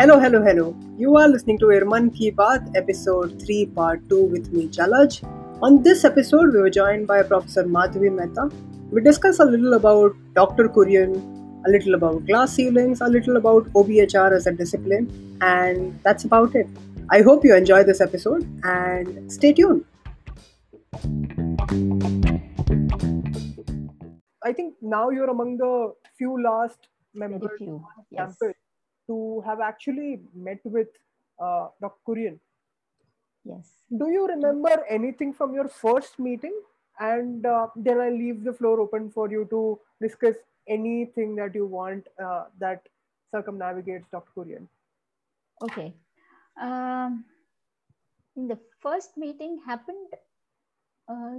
Hello. You are listening to Irman Ki Baath, episode 3, part 2 with me, Jalaj. On this episode, we were joined by Professor Madhavi Mehta. We discussed a little about Dr. Kurien, a little about glass ceilings, a little about OBHR as a discipline, and that's about it. I hope you enjoy this episode and stay tuned. I think now you're among the few last members of the campus to have actually met with Dr. Kurien. Yes. Do you remember anything from your first meeting? And then I leave the floor open for you to discuss anything that you want that circumnavigates Dr. Kurien. Okay. The first meeting happened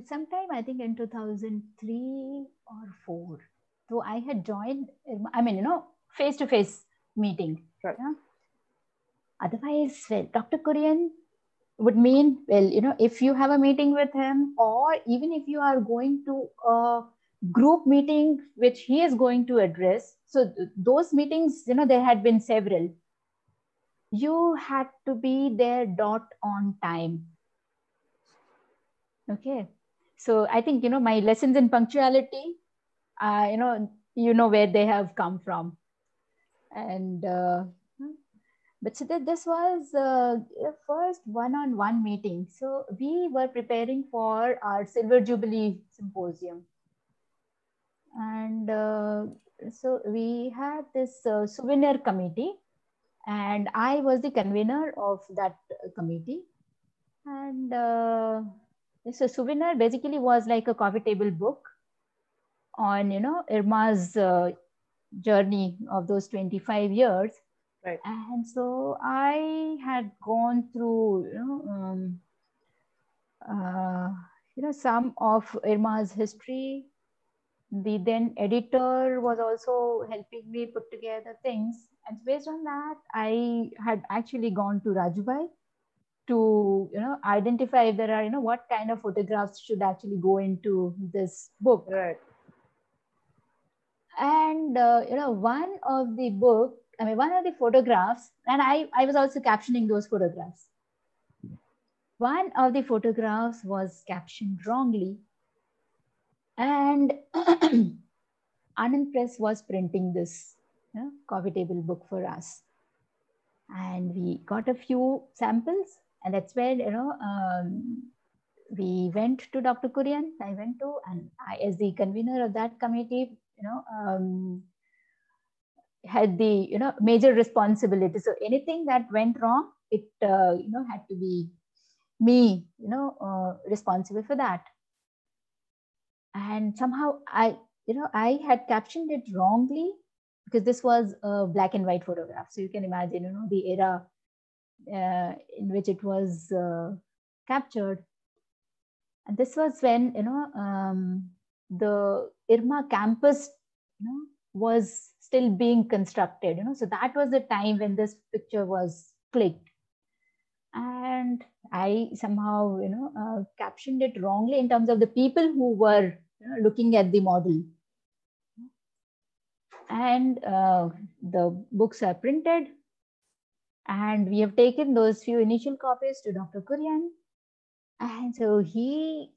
sometime, I think, in 2003 or 4. So I had joined, face-to-face meeting. Right. Yeah? Otherwise, Dr. Kurien would mean, if you have a meeting with him, or even if you are going to a group meeting, which he is going to address. So those meetings, there had been several. You had to be there dot on time. Okay. So I think, my lessons in punctuality, where they have come from. And, but so this was first one-on-one meeting. So we were preparing for our Silver Jubilee Symposium. And so we had this souvenir committee, and I was the convener of that committee. And so souvenir basically was like a coffee table book on, Irma's journey of those 25 years. Right. And so I had gone through, some of Irma's history. The then editor was also helping me put together things. And based on that, I had actually gone to Rajubai to, identify if there are, what kind of photographs should actually go into this book. Right. And, one of the photographs, and I was also captioning those photographs. One of the photographs was captioned wrongly, and Animpress was printing this coffee table book for us. And we got a few samples, and that's where, we went to Dr. Kurien. I went to, and I, as the convener of that committee, had the major responsibility. So anything that went wrong, it had to be me responsible for that. And somehow I had captioned it wrongly, because this was a black and white photograph, so you can imagine the era in which it was captured. And this was when the IRMA campus was still being constructed, so that was the time when this picture was clicked. And I somehow, captioned it wrongly in terms of the people who were looking at the model. And the books are printed, and we have taken those few initial copies to Dr. Kurien. And so he,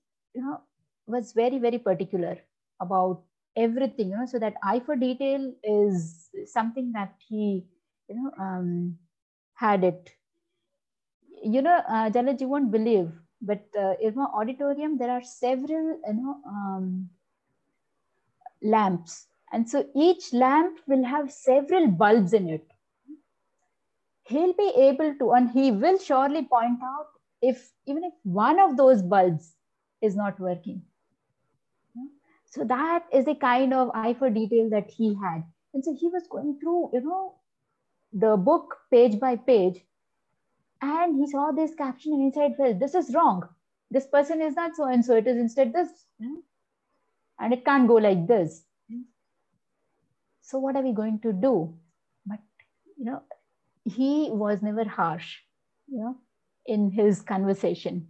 was very, very particular about everything, so that eye for detail is something that he, had it. Jalaj, you won't believe, but IRMA auditorium, there are several, lamps. And so each lamp will have several bulbs in it. He'll be able to, and he will surely point out even if one of those bulbs is not working. So that is the kind of eye for detail that he had. And so he was going through, the book page by page, and he saw this caption and he said, well, this is wrong. This person is not so-and-so, it is instead this, and it can't go like this. So what are we going to do? But, he was never harsh, in his conversation.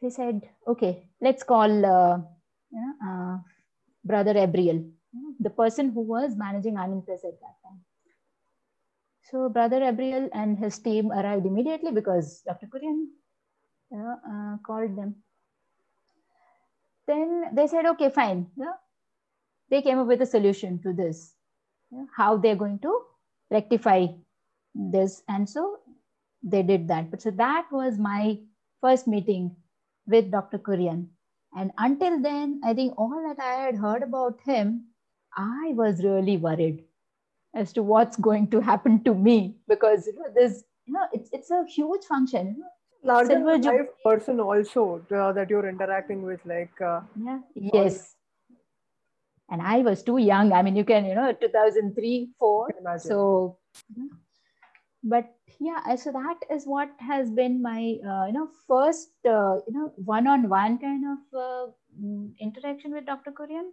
He said, okay, let's call, Brother Abriel, the person who was managing Animpress at that time. So Brother Abriel and his team arrived immediately because Dr. Kurien called them. Then they said, okay, fine. Yeah. They came up with a solution to this, yeah, how they're going to rectify this. And so they did that. But so that was my first meeting with Dr. Kurien. And until then, I think all that I had heard about him, I was really worried as to what's going to happen to me, because you know, this, you know, it's a huge function. Larger life person also that you're interacting with, like yeah, yes. And I was too young. I mean, you can, you know, 2003, 2004. So, but yeah, so that is what has been my you know, first you know, one-on-one kind of interaction with Dr. Kurien.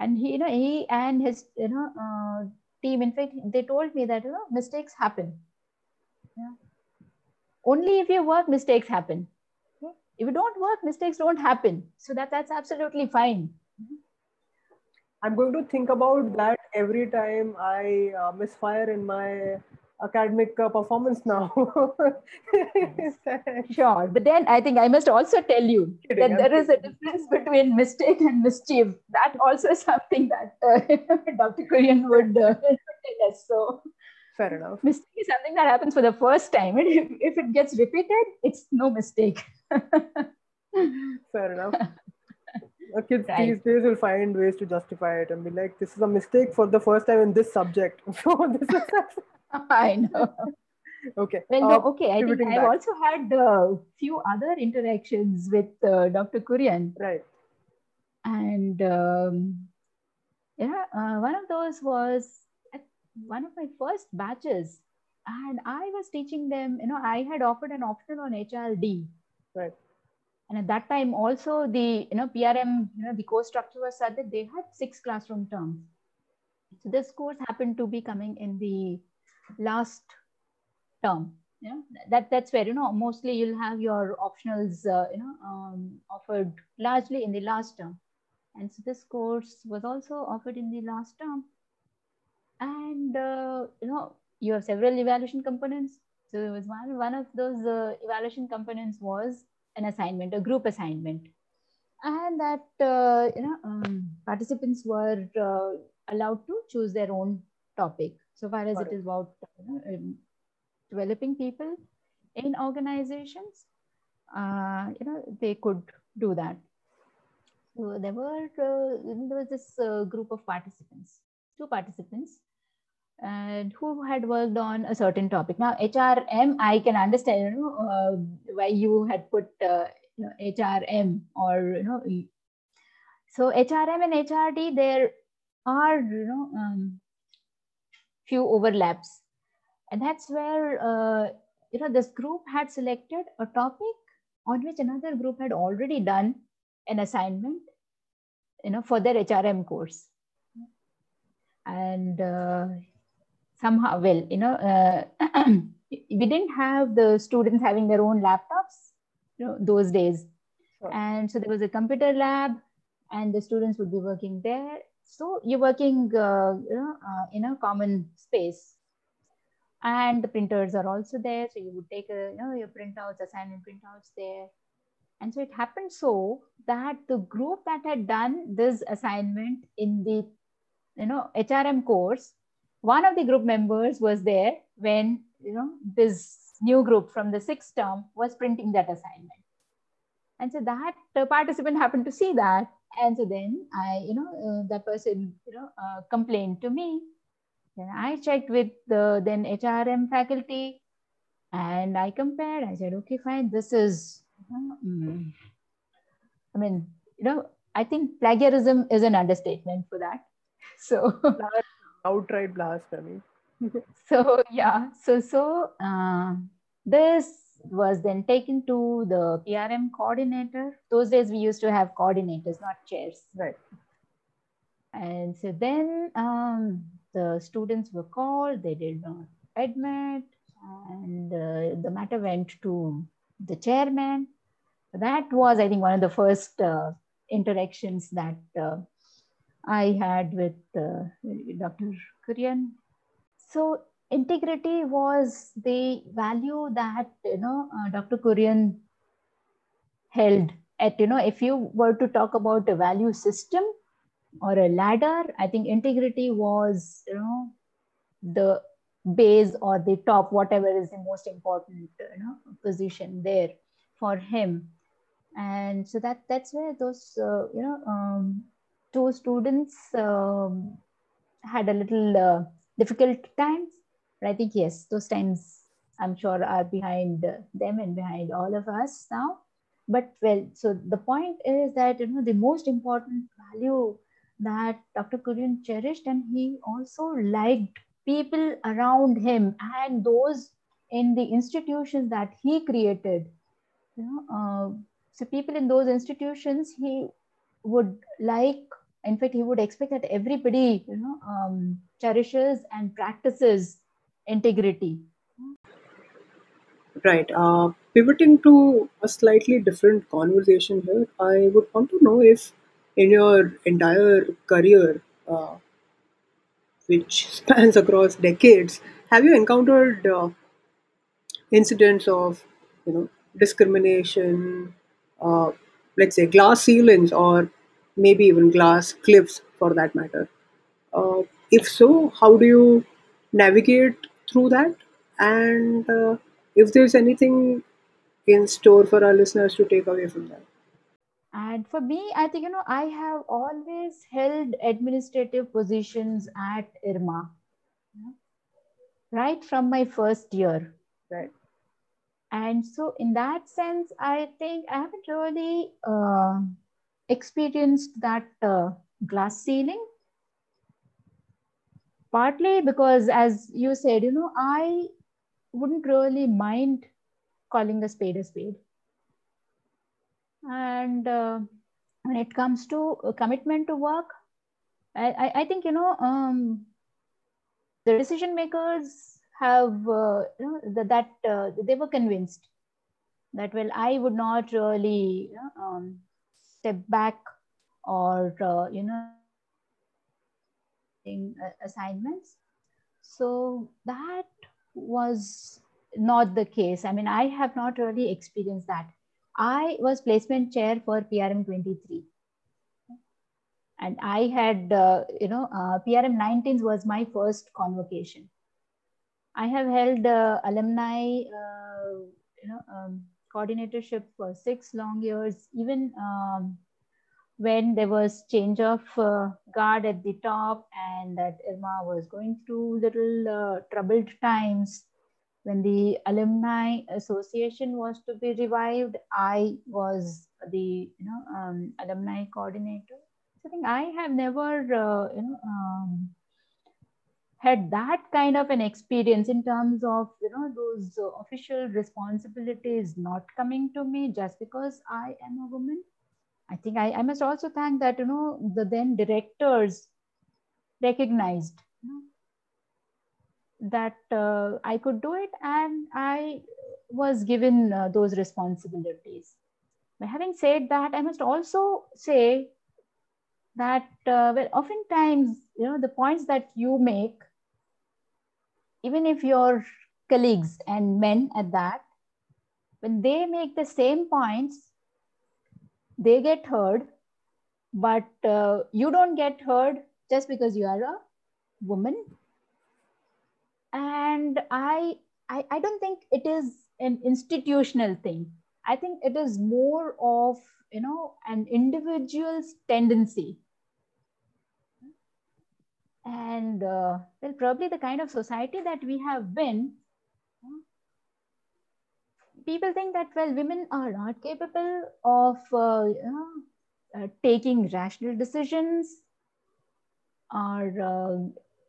And he, you know, he and his, you know, team, in fact, they told me that, you know, mistakes happen. Yeah. Only if you work, mistakes happen. Okay. If you don't work, mistakes don't happen. So that's absolutely fine. I'm going to think about that every time I misfire in my academic performance now. Sure, but then I think I must also tell you that there is a difference between mistake and mischief. That also is something that Dr. Kurien would tell us. So, fair enough. Mistake is something that happens for the first time. If it gets repeated, it's no mistake. Fair enough. Kids these days will find ways to justify it and be like, this is a mistake for the first time in this subject. So this is I know. Okay. Well, no, okay. I think I've also had a few other interactions with Dr. Kurien. Right. And yeah, one of those was at one of my first batches, and I was teaching them. You know, I had offered an option on HRD. Right. And at that time, also the PRM, you know, the course structure was such that they had 6 classroom terms. So this course happened to be coming in the last term, you know, that's where, you know, mostly you'll have your optionals, you know, offered largely in the last term. And so this course was also offered in the last term. And, you know, you have several evaluation components. So there was one of those evaluation components was an assignment, a group assignment. And that, you know, participants were allowed to choose their own topic. So far as it is about developing people in organizations, you know, they could do that. So there was this group of participants, 2 participants, and who had worked on a certain topic. Now HRM, I can understand, you know, why you had put you know, HRM, or you know, so HRM and HRD, there are, you know, few overlaps, and that's where you know, this group had selected a topic on which another group had already done an assignment, you know, for their HRM course. And somehow, well, you know, we didn't have the students having their own laptops, you know, those days. Sure. And so there was a computer lab, and the students would be working there. So you're working you know, in a common space, and the printers are also there. So you would take a, you know, your printouts, assignment printouts there. And so it happened so that the group that had done this assignment in the, you know, HRM course, one of the group members was there when, you know, this new group from the 6th term was printing that assignment. And so that the participant happened to see that. And so then I, you know, that person, you know, complained to me. Then I checked with the then HRM faculty, and I compared. I said, okay, fine. This is, I mean, you know, I think plagiarism is an understatement for that. So outright blasphemy. So yeah, so this was then taken to the PRM coordinator. Those days we used to have coordinators, not chairs. Right. And so then the students were called, they did not admit, and the matter went to the chairman. That was, I think, one of the first interactions that I had with Dr. Kurien. So integrity was the value that, Dr. Kurien held at, if you were to talk about a value system or a ladder, I think integrity was, the base or the top, whatever is the most important, position there for him. And so that's where those, two students had a little difficult times. But I think, yes, those times I'm sure are behind them and behind all of us now. But well, so the point is that, the most important value that Dr. Kurien cherished, and he also liked people around him and those in the institutions that he created. So people in those institutions, he would like, in fact, he would expect that everybody, cherishes and practices integrity. Right. Pivoting to a slightly different conversation here, I would want to know if in your entire career, which spans across decades, have you encountered incidents of, discrimination, let's say glass ceilings, or maybe even glass cliffs for that matter? If so, how do you navigate through that? And if there's anything in store for our listeners to take away from that. And for me, I think, I have always held administrative positions at IRMA, right from my first year. Right. And so in that sense, I think I haven't really experienced that glass ceiling. Partly because, as you said, I wouldn't really mind calling a spade a spade. And when it comes to commitment to work, I think, the decision makers have, they were convinced that, well, I would not really step back or, in assignments. So that was not the case. I mean, I have not really experienced that. I was placement chair for PRM 23. And I had, PRM 19 was my first convocation. I have held alumni, coordinatorship for 6 long years, even when there was change of guard at the top, and that IRMA was going through little troubled times. When the alumni association was to be revived, I was the alumni coordinator. So I think I have never had that kind of an experience in terms of those official responsibilities not coming to me just because I am a woman. I think I must also thank that the then directors recognized that I could do it, and I was given those responsibilities. But having said that, I must also say that well, oftentimes, the points that you make, even if your colleagues and men at that, when they make the same points, they get heard, but you don't get heard just because you are a woman. And I don't think it is an institutional thing. I think it is more of, an individual's tendency. And well, probably the kind of society that we have been, people think that, well, women are not capable of taking rational decisions, or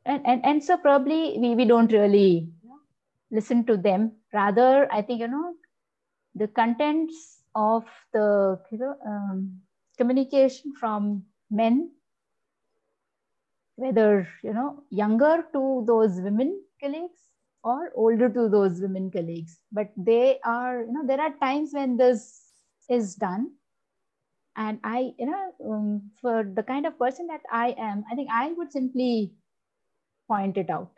and so probably we don't really listen to them. Rather, I think, the contents of the communication from men, whether, younger to those women colleagues or older to those women colleagues. But they are, there are times when this is done. And I, for the kind of person that I am, I think I would simply point it out.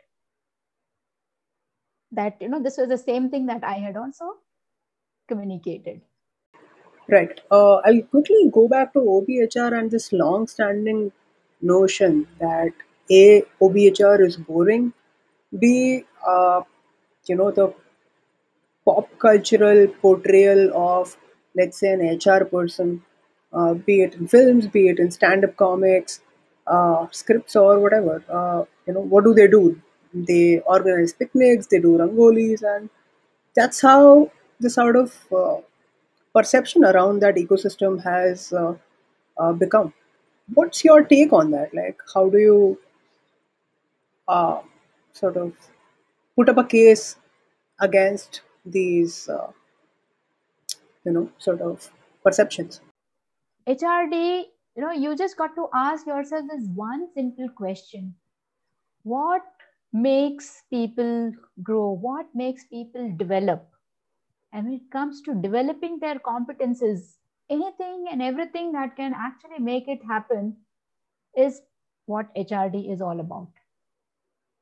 that, you know, this was the same thing that I had also communicated. Right. I'll quickly go back to OBHR and this long-standing notion that A, OBHR is boring, B, you know, the pop cultural portrayal of, let's say, an HR person, be it in films, be it in stand-up comics, scripts or whatever. You know, what do? They organize picnics, they do rangolis, and that's how the sort of perception around that ecosystem has become. What's your take on that? Like, how do you sort of put up a case against these, you know, sort of perceptions? HRD, you know, you just got to ask yourself this one simple question. What makes people grow? What makes people develop? And when it comes to developing their competences, anything and everything that can actually make it happen is what HRD is all about.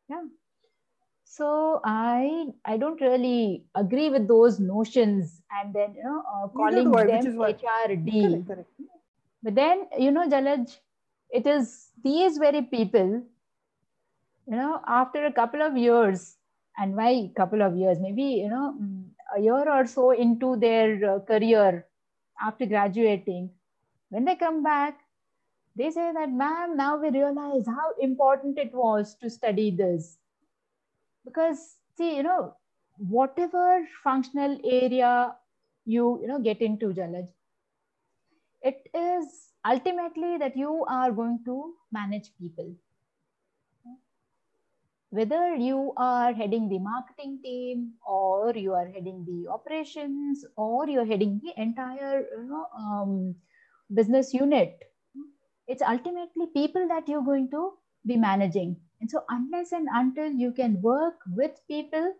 Yeah. So I don't really agree with those notions and then, you know, calling them HRD. Correct. But then, you know, Jalaj, it is these very people, you know, after a couple of years, and why couple of years, maybe, you know, a year or so into their career after graduating, when they come back, they say that, ma'am, now we realize how important it was to study this. Because, see, you know, whatever functional area you know, get into, Jalaj, it is ultimately that you are going to manage people. Whether you are heading the marketing team, or you are heading the operations, or you're heading the entire, you know, business unit, it's ultimately people that you're going to be managing. And so unless and until you can work with people,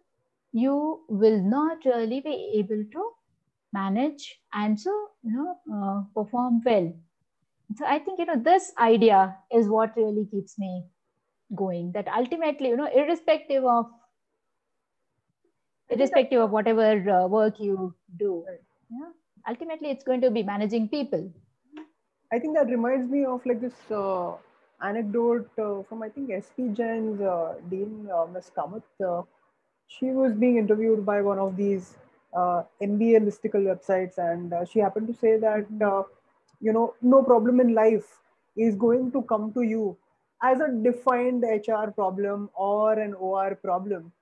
you will not really be able to manage and so, you know, perform well. So I think, you know, this idea is what really keeps me going, that ultimately, you know, irrespective of whatever work you do, yeah, ultimately it's going to be managing people. I think that reminds me of like this anecdote from, I think, SP Gen's Dean, Ms. Kamath. She was being interviewed by one of these MBA listicle websites, and she happened to say that, you know, no problem in life is going to come to you as a defined HR problem or an OR problem.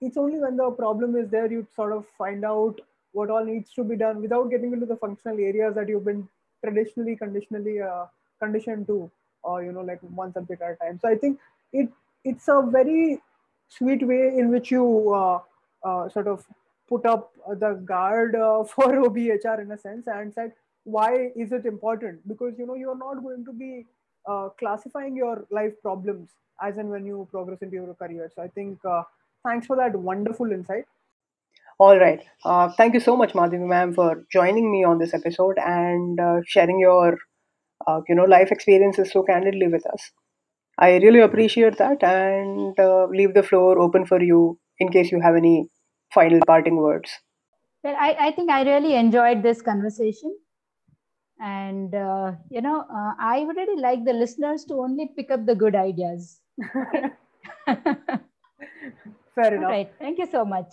It's only when the problem is there, you sort of find out what all needs to be done without getting into the functional areas that you've been traditionally, conditioned to, or, you know, like one subject at a time. So I think it's a very sweet way in which you sort of put up the guard for OBHR in a sense, and said, why is it important? Because, you know, you're not going to be classifying your life problems as and when you progress into your career. So I think thanks for that wonderful insight. All right. Thank you so much, Madhavi ma'am, for joining me on this episode and sharing your you know, life experiences so candidly with us. I really appreciate that, and leave the floor open for you in case you have any final parting words. Well, I think I really enjoyed this conversation. And, you know, I would really like the listeners to only pick up the good ideas. Fair enough. All right. Thank you so much.